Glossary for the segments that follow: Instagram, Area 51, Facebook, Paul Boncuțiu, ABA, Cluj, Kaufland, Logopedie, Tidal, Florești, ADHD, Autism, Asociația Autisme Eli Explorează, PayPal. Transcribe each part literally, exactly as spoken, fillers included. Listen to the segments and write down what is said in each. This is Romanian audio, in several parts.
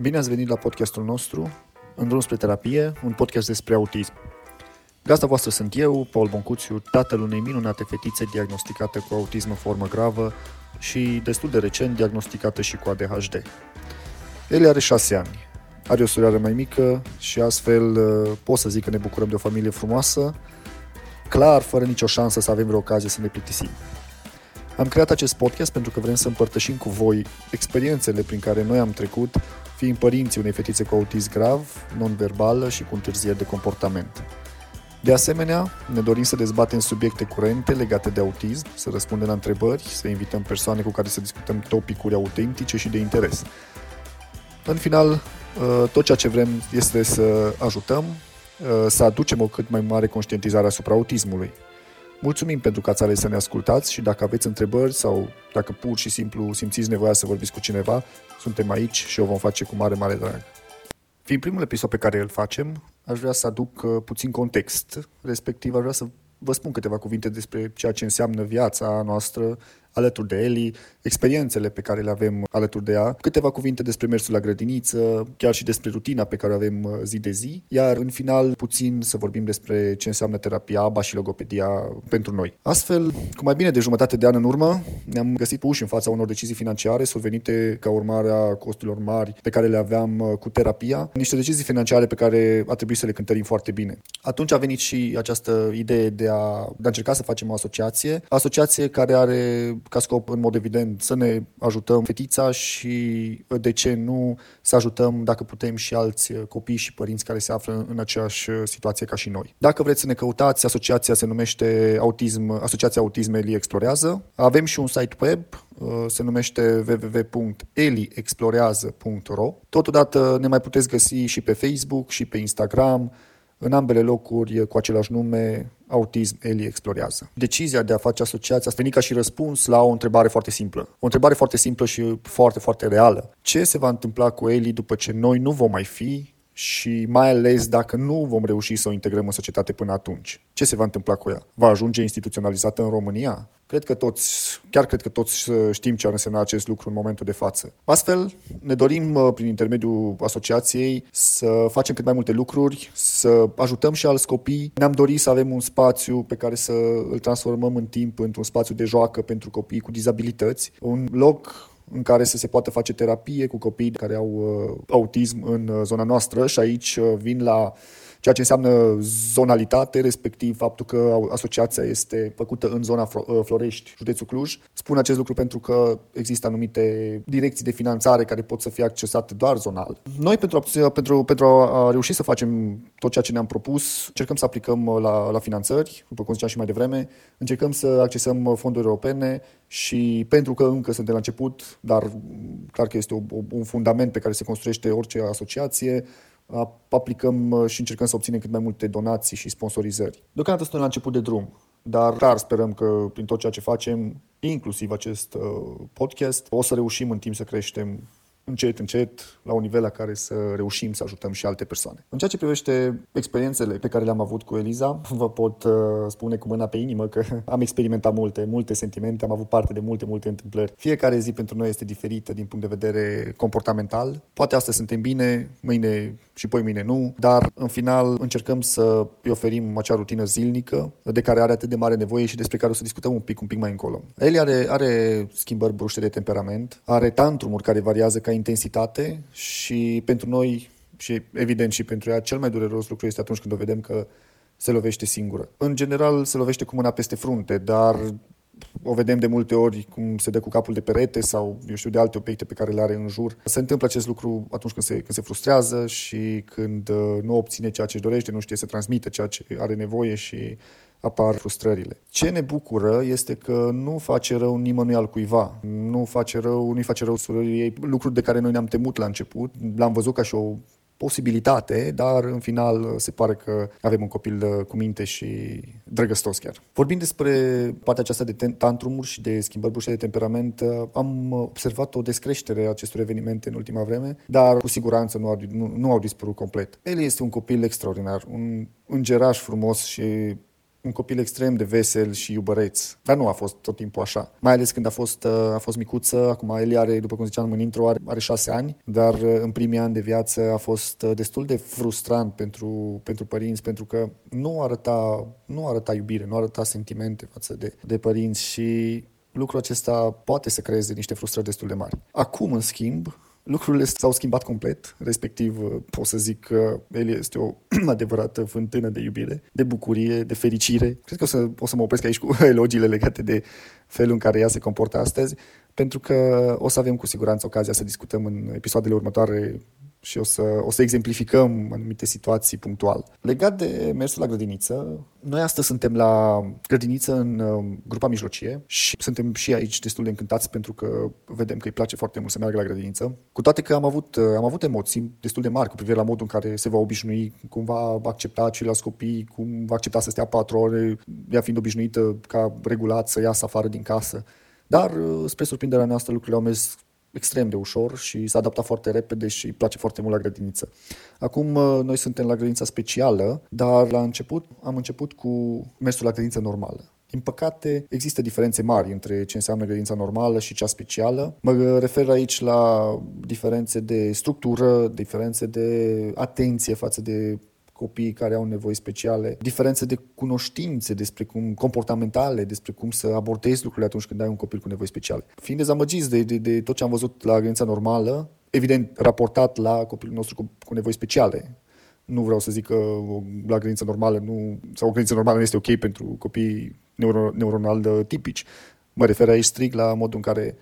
Bine ați venit la podcastul nostru, În drum spre terapie, un podcast despre autism. Gazda voastră sunt eu, Paul Boncuțiu, tatăl unei minunate fetițe diagnosticată cu autism în formă gravă și destul de recent diagnosticată și cu A D H D. El are șase ani, are o surioară mai mică și astfel pot să zic că ne bucurăm de o familie frumoasă, clar, fără nicio șansă să avem vreo ocazie să ne plictisim. Am creat acest podcast pentru că vrem să împărtășim cu voi experiențele prin care noi am trecut, fiind părinții unei fetițe cu autism grav, non-verbală și cu întârzieri de comportament. De asemenea, ne dorim să dezbatem subiecte curente legate de autism, să răspundem la întrebări, să invităm persoane cu care să discutăm topicuri autentice și de interes. În final, tot ceea ce vrem este să ajutăm, să aducem o cât mai mare conștientizare asupra autismului. Mulțumim pentru că ați ales să ne ascultați și dacă aveți întrebări sau dacă pur și simplu simțiți nevoia să vorbiți cu cineva, suntem aici și o vom face cu mare, mare drag. Fiind primul episod pe care îl facem, aș vrea să aduc puțin context, respectiv aș vrea să vă spun câteva cuvinte despre ceea ce înseamnă viața noastră alături de Eli, experiențele pe care le avem alături de ea, câteva cuvinte despre mersul la grădiniță, chiar și despre rutina pe care o avem zi de zi, iar în final puțin să vorbim despre ce înseamnă terapia A B A și logopedia pentru noi. Astfel, cu mai bine de jumătate de an în urmă, ne-am găsit puși în fața unor decizii financiare survenite ca urmare a costurilor mari pe care le aveam cu terapia, niște decizii financiare pe care a trebuit să le cântărim foarte bine. Atunci a venit și această idee de a, de a încerca să facem o asociație, asociație care are ca scop, în mod evident, să ne ajutăm fetița și, de ce nu, să ajutăm, dacă putem, și alți copii și părinți care se află în aceeași situație ca și noi. Dacă vreți să ne căutați, asociația se numește Autism, Asociația Autisme Eli Explorează. Avem și un site web, se numește w w w punct eli explorează punct r o. Totodată ne mai puteți găsi și pe Facebook și pe Instagram, în ambele locuri cu același nume, Autism Eli Explorează. Decizia de a face asociația a venit ca și răspuns la o întrebare foarte simplă. O întrebare foarte simplă și foarte, foarte reală. Ce se va întâmpla cu Eli după ce noi nu vom mai fi și mai ales dacă nu vom reuși să o integrăm în societate până atunci? Ce se va întâmpla cu ea? Va ajunge instituționalizată în România? Cred că toți, chiar cred că toți știm ce ar însemna acest lucru în momentul de față. Astfel, ne dorim, prin intermediul asociației, să facem cât mai multe lucruri, să ajutăm și alți copii. Ne-am dorit să avem un spațiu pe care să îl transformăm în timp într-un spațiu de joacă pentru copii cu dizabilități, un loc în care să se poată face terapie cu copiii care au uh, autism în uh, zona noastră și aici uh, vin la ceea ce înseamnă zonalitate, respectiv faptul că asociația este făcută în zona Florești, județul Cluj. Spun acest lucru pentru că există anumite direcții de finanțare care pot să fie accesate doar zonal. Noi, pentru a, pentru, pentru a reuși să facem tot ceea ce ne-am propus, încercăm să aplicăm la, la finanțări, după cum ziceam și mai devreme, încercăm să accesăm fonduri europene și pentru că încă suntem la început, dar clar că este o, o, un fundament pe care se construiește orice asociație, aplicăm și încercăm să obținem cât mai multe donații și sponsorizări. Deocamdată suntem la început de drum, dar clar sperăm că prin tot ceea ce facem, inclusiv acest podcast, o să reușim în timp să creștem încet, încet, la un nivel la care să reușim să ajutăm și alte persoane. În ceea ce privește experiențele pe care le-am avut cu Eliza, vă pot spune cu mâna pe inimă că am experimentat multe, multe sentimente, am avut parte de multe, multe întâmplări. Fiecare zi pentru noi este diferită din punct de vedere comportamental. Poate astăzi suntem bine, mâine și poi mâine nu, dar în final încercăm să îi oferim acea rutină zilnică de care are atât de mare nevoie și despre care o să discutăm un pic, un pic mai încolo. Eli are, are schimbări bruște de temperament, are tantrumuri care variază ca intensitate și pentru noi și evident și pentru ea cel mai dureros lucru este atunci când o vedem că se lovește singură. În general se lovește cu mâna peste frunte, dar o vedem de multe ori cum se dă cu capul de perete sau eu știu de alte obiecte pe care le are în jur. Se întâmplă acest lucru atunci când se, când se frustrează și când nu obține ceea ce își dorește, nu știe să transmită ceea ce are nevoie și apar frustrările. Ce ne bucură este că nu face rău nimănui al cuiva, nu face rău, nu-i face rău surorii ei, lucruri de care noi ne-am temut la început, l-am văzut ca și o posibilitate, dar în final se pare că avem un copil cu minte și drăgăstos chiar. Vorbind despre partea aceasta de tantrumuri și de schimbări bruște de temperament, am observat o descreștere a acestor evenimente în ultima vreme, dar cu siguranță nu au, nu, nu au dispărut complet. El este un copil extraordinar, un îngeraș frumos și un copil extrem de vesel și iubăreț. Dar nu a fost tot timpul așa. Mai ales când a fost, a fost micuță. Acum Eli are, după cum ziceam în intro, are, are șase ani. Dar în primii ani de viață a fost destul de frustrant pentru, pentru părinți, pentru că nu arăta, nu arăta iubire, nu arăta sentimente față de, de părinți și lucrul acesta poate să creeze niște frustrări destul de mari. Acum, în schimb, lucrurile s-au schimbat complet, respectiv pot să zic că el este o adevărată fântână de iubire, de bucurie, de fericire. Cred că o să, o să mă opresc aici cu elogiile legate de felul în care ea se comportă astăzi, pentru că o să avem cu siguranță ocazia să discutăm în episoadele următoare și o să, o să exemplificăm anumite situații punctual. Legat de mersul la grădiniță, noi astăzi suntem la grădiniță în grupa mijlocie și suntem și aici destul de încântați pentru că vedem că îi place foarte mult să meargă la grădiniță. Cu toate că am avut, am avut emoții destul de mari cu privire la modul în care se va obișnui, cum va accepta ceilalți copii, cum va accepta să stea patru ore, ea fiind obișnuită ca regulat să iasă afară din casă. Dar, spre surprinderea noastră, lucrurile au mers extrem de ușor și s-a adaptat foarte repede și îi place foarte mult la grădiniță. Acum noi suntem la grădinița specială, dar la început am început cu mersul la grădiniță normală. Din păcate, există diferențe mari între ce înseamnă grădinița normală și cea specială. Mă refer aici la diferențe de structură, diferențe de atenție față de copiii care au nevoi speciale, diferențe de cunoștințe despre cum, comportamentale, despre cum să abordezi lucrurile atunci când ai un copil cu nevoi speciale. Fiind dezamăgiți de, de, de tot ce am văzut la grădinița normală, evident raportat la copilul nostru cu, cu nevoi speciale. Nu vreau să zic că o, la grădinița normală nu, sau o grădiniță normală nu este ok pentru copiii neuro, neuronal tipici. Mă refer aici strict la modul în care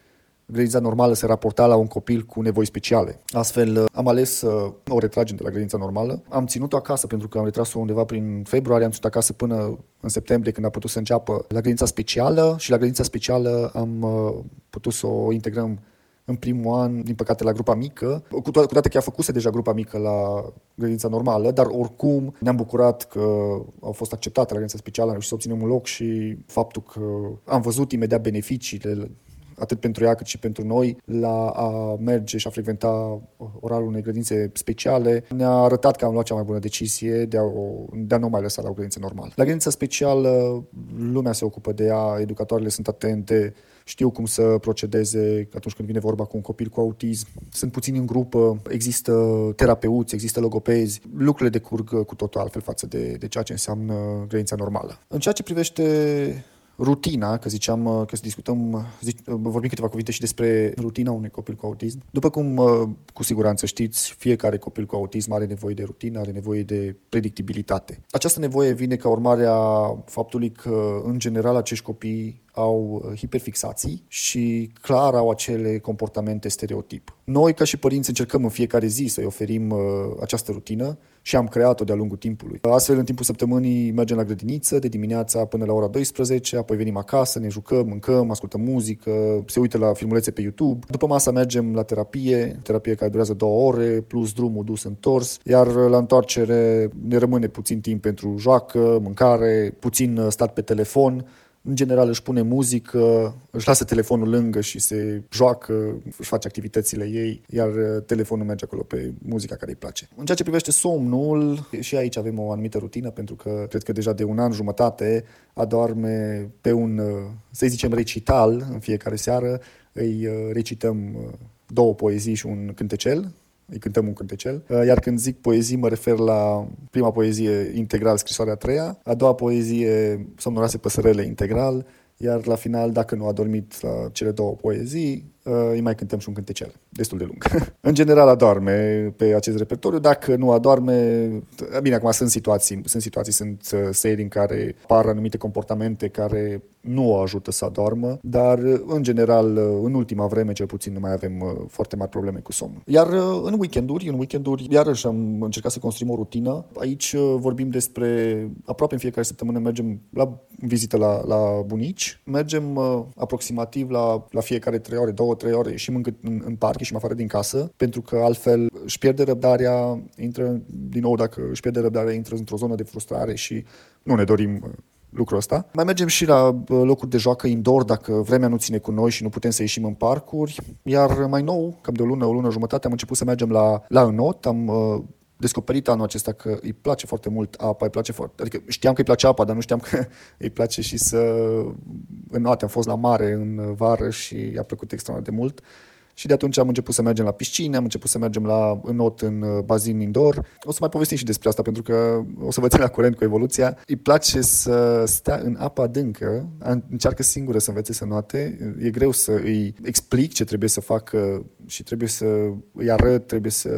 grădinița normală se raporta la un copil cu nevoi speciale. Astfel, am ales o retragere de la grădinița normală. Am ținut-o acasă pentru că am retras-o undeva prin februarie, am ținut acasă până în septembrie când a putut să înceapă la grădinița specială și la grădinița specială am putut să o integrăm în primul an, din păcate, la grupa mică. Cu toate că a făcuse deja grupa mică la grădinița normală, dar oricum ne-am bucurat că au fost acceptate la grădinița specială, am reușit să obținem un loc și faptul că am văzut imediat beneficiile atât pentru ea cât și pentru noi, la a merge și a frecventa orarul unei grădințe speciale, ne-a arătat că am luat cea mai bună decizie de a, o, de a nu mai lăsa la o grădință normală. La grădința specială, lumea se ocupă de ea, educatoarele sunt atente, știu cum să procedeze atunci când vine vorba cu un copil cu autism. Sunt puțini în grupă, există terapeuți, există logopezi. Lucrurile decurg cu totul altfel față de, de ceea ce înseamnă grădința normală. În ceea ce privește rutina, că ziceam că să discutăm, zic, vorbim câteva cuvinte și despre rutina unui copil cu autism. După cum cu siguranță știți, fiecare copil cu autism are nevoie de rutină, are nevoie de predictibilitate. Această nevoie vine ca urmare a faptului că, în general, acești copii au hiperfixații și clar au acele comportamente stereotip. Noi, ca și părinți, încercăm în fiecare zi să-i oferim această rutină și am creat-o de-a lungul timpului. Astfel, în timpul săptămânii mergem la grădiniță de dimineața până la ora douăsprezece, apoi venim acasă, ne jucăm, mâncăm, ascultăm muzică, se uită la filmulețe pe YouTube. După masa mergem la terapie, terapie care durează două ore, plus drumul dus-întors, iar la întoarcere ne rămâne puțin timp pentru joacă, mâncare, puțin stat pe telefon. În general își pune muzică, își lasă telefonul lângă și se joacă, își face activitățile ei, iar telefonul merge acolo pe muzica care îi place. În ceea ce privește somnul, și aici avem o anumită rutină, pentru că cred că deja de un an jumătate adorme pe un, să zicem, recital în fiecare seară. Îi recităm două poezii și un cântecel. Îi cântăm un cântecel. Iar când zic poezii, mă refer la prima poezie integral, scrisoarea a treia, a doua poezie, somnoroase păsărele integral, iar la final, dacă nu a dormit la cele două poezii, îi mai cântăm și un cântecel, destul de lung. În general adorme pe acest repertoriu, dacă nu adorme, bine, acum sunt situații, sunt situații, sunt serii în care apar anumite comportamente care nu o ajută să adormă, dar în general, în ultima vreme, cel puțin, nu mai avem foarte mari probleme cu somnul. Iar în weekenduri, în weekenduri, iarăși am încercat să construim o rutină. Aici vorbim despre, aproape în fiecare săptămână mergem la vizită la, la bunici, mergem aproximativ la, la fiecare trei ore, două trei ore, ieșim în, în, în parc, ieșim afară din casă, pentru că altfel își pierde răbdarea, intră din nou, dacă își pierde răbdarea, intră într-o zonă de frustrare și nu ne dorim lucrul ăsta. Mai mergem și la locuri de joacă indoor, dacă vremea nu ține cu noi și nu putem să ieșim în parcuri, iar mai nou, cam de o lună, o lună jumătate, am început să mergem la, la înot, am descoperit anul acesta că îi place foarte mult apa, îi place foarte... Adică știam că îi place apa, dar nu știam că îi place și să... În noapte am fost la mare în vară și i-a plăcut extraordinar de mult. Și de atunci am început să mergem la piscine, am început să mergem la înot în bazin indoor. O să mai povestim și despre asta, pentru că o să vă țin la curent cu evoluția. Îi place să stea în apa adâncă, încearcă singură să învețe să noate. E greu să îi explic ce trebuie să facă și trebuie să îi arăt, trebuie să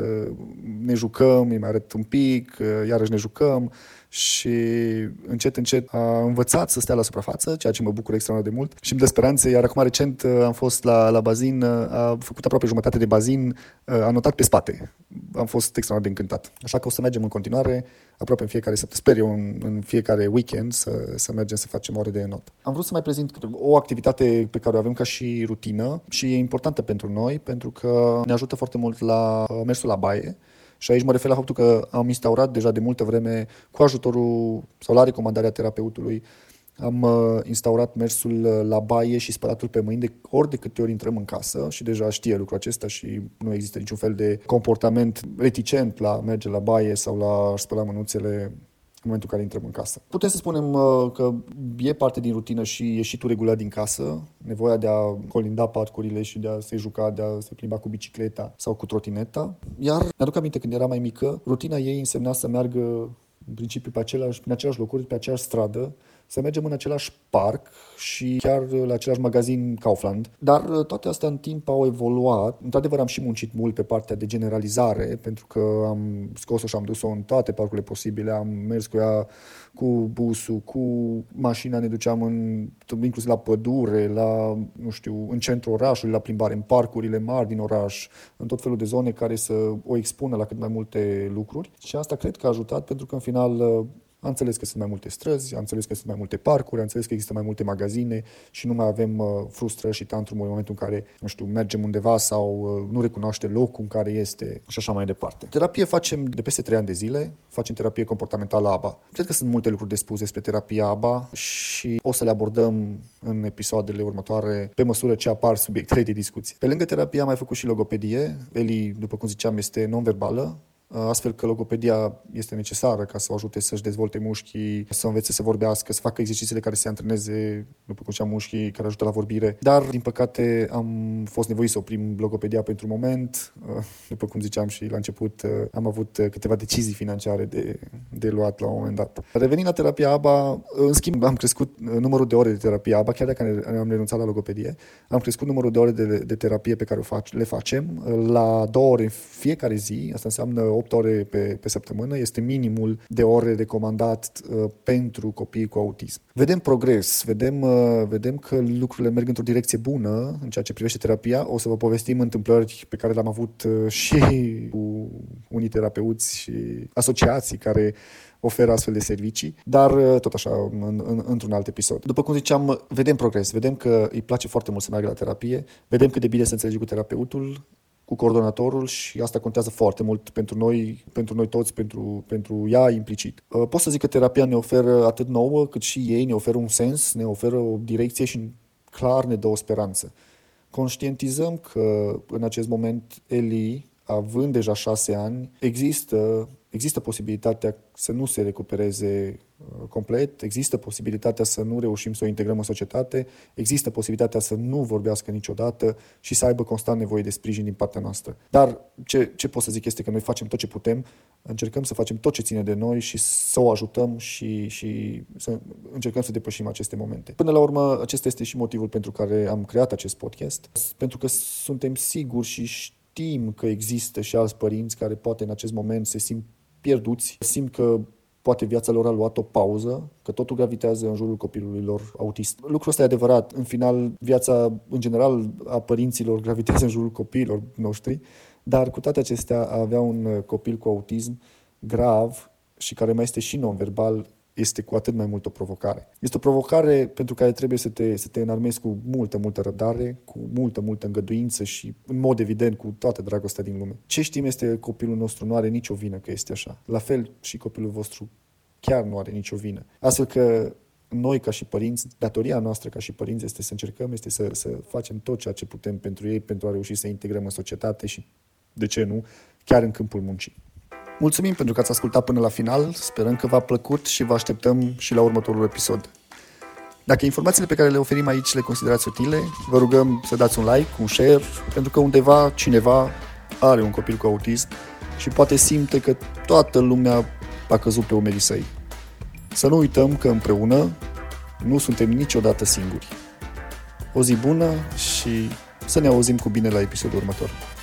ne jucăm, îi mai arăt un pic, iarăși ne jucăm. Și încet, încet a învățat să stea la suprafață, ceea ce mă bucur extraordinar de mult și îmi dă speranțe. Iar acum recent am fost la, la bazin, a făcut aproape jumătate de bazin, a notat pe spate. Am fost extraordinar de încântat. Așa că o să mergem în continuare, aproape în fiecare săptămână, sper eu, în, în fiecare weekend să, să mergem să facem ore de înot. Am vrut să mai prezint o activitate pe care o avem ca și rutină și e importantă pentru noi, pentru că ne ajută foarte mult la mersul la baie. Și aici mă refer la faptul că am instaurat deja de multă vreme, cu ajutorul sau la recomandarea terapeutului, am instaurat mersul la baie și spălatul pe mâini de ori de câte ori intrăm în casă și deja știe lucrul acesta și nu există niciun fel de comportament reticent la merge la baie sau la spăla mânuțele în momentul în care intrăm în casă. Putem să spunem că e parte din rutină și ieșitul regulat din casă, nevoia de a colinda parcurile și de a se juca, de a se plimba cu bicicleta sau cu trotineta. Iar, mi-aduc aminte, când era mai mică, rutina ei însemna să meargă în principiu pe același, în același locuri, pe aceeași stradă, să mergem în același parc și chiar la același magazin Kaufland. Dar toate astea în timp au evoluat. Într-adevăr am și muncit mult pe partea de generalizare, pentru că am scos-o și am dus-o în toate parcurile posibile. Am mers cu ea, cu busul, cu mașina, ne duceam în, inclusiv la pădure, la, nu știu, în centrul orașului, la plimbare, în parcurile mari din oraș, în tot felul de zone care să o expună la cât mai multe lucruri. Și asta cred că a ajutat, pentru că în final... Am înțeles că sunt mai multe străzi, am înțeles că sunt mai multe parcuri, am înțeles că există mai multe magazine și nu mai avem frustrări și tantrumuri în momentul în care, nu știu, mergem undeva sau nu recunoaște locul în care este și așa mai departe. Terapie facem de peste trei ani de zile, facem terapie comportamentală A B A. Cred că sunt multe lucruri de spus despre terapia A B A și o să le abordăm în episoadele următoare pe măsură ce apar subiectele de discuție. Pe lângă terapie am mai făcut și logopedie. Eli, după cum ziceam, este non-verbală, astfel că logopedia este necesară ca să o ajute să-și dezvolte mușchii, să învețe să vorbească, să facă exercițiile care se antreneze, după cum știam, mușchii care ajută la vorbire. Dar, din păcate, am fost nevoit să oprim logopedia pentru moment. După cum ziceam și la început, am avut câteva decizii financiare de, de luat la un moment dat. Revenind la terapia A B A, în schimb, am crescut numărul de ore de terapie A B A, chiar dacă am renunțat la logopedie, am crescut numărul de ore de, de terapie pe care le facem la două ore în fiecare zi. Asta înseamnă opt ore pe, pe săptămână, este minimul de ore recomandat uh, pentru copiii cu autism. Vedem progres, vedem, uh, vedem că lucrurile merg într-o direcție bună în ceea ce privește terapia. O să vă povestim întâmplări pe care le-am avut uh, și cu unii terapeuți și asociații care oferă astfel de servicii, dar tot așa, în, în, într-un alt episod. După cum ziceam, vedem progres, vedem că îi place foarte mult să meargă la terapie, vedem cât de bine se înțelege cu terapeutul, cu coordonatorul și asta contează foarte mult pentru noi, pentru noi toți, pentru, pentru ea implicit. Pot să zic că terapia ne oferă atât nouă, cât și ei ne oferă un sens, ne oferă o direcție și clar ne dă o speranță. Conștientizăm că în acest moment Eli, având deja șase ani, există, există posibilitatea să nu se recupereze complet, există posibilitatea să nu reușim să o integrăm în societate, există posibilitatea să nu vorbească niciodată și să aibă constant nevoie de sprijin din partea noastră. Dar ce, ce pot să zic este că noi facem tot ce putem, încercăm să facem tot ce ține de noi și să o ajutăm și, și să încercăm să depășim aceste momente. Până la urmă, acesta este și motivul pentru care am creat acest podcast, pentru că suntem siguri și știm că există și alți părinți care poate în acest moment se simt pierduți, simt că poate viața lor a luat o pauză, că totul gravitează în jurul copilului lor autist. Lucrul ăsta e adevărat. În final, viața, în general, a părinților gravitează în jurul copiilor noștri, dar cu toate acestea, a avea un copil cu autism grav și care mai este și non-verbal, este cu atât mai mult o provocare. Este o provocare pentru care trebuie să te, să te înarmezi cu multă, multă răbdare, cu multă, multă îngăduință și, în mod evident, cu toată dragostea din lume. Ce știm este că copilul nostru nu are nicio vină că este așa. La fel și copilul vostru chiar nu are nicio vină. Astfel că noi, ca și părinți, datoria noastră ca și părinți este să încercăm, este să, să facem tot ceea ce putem pentru ei, pentru a reuși să integrăm în societate și, de ce nu, chiar în câmpul muncii. Mulțumim pentru că ați ascultat până la final, sperăm că v-a plăcut și vă așteptăm și la următorul episod. Dacă informațiile pe care le oferim aici le considerați utile, vă rugăm să dați un like, un share, pentru că undeva cineva are un copil cu autism și poate simte că toată lumea a căzut pe umerii săi. Să nu uităm că împreună nu suntem niciodată singuri. O zi bună și să ne auzim cu bine la episodul următor.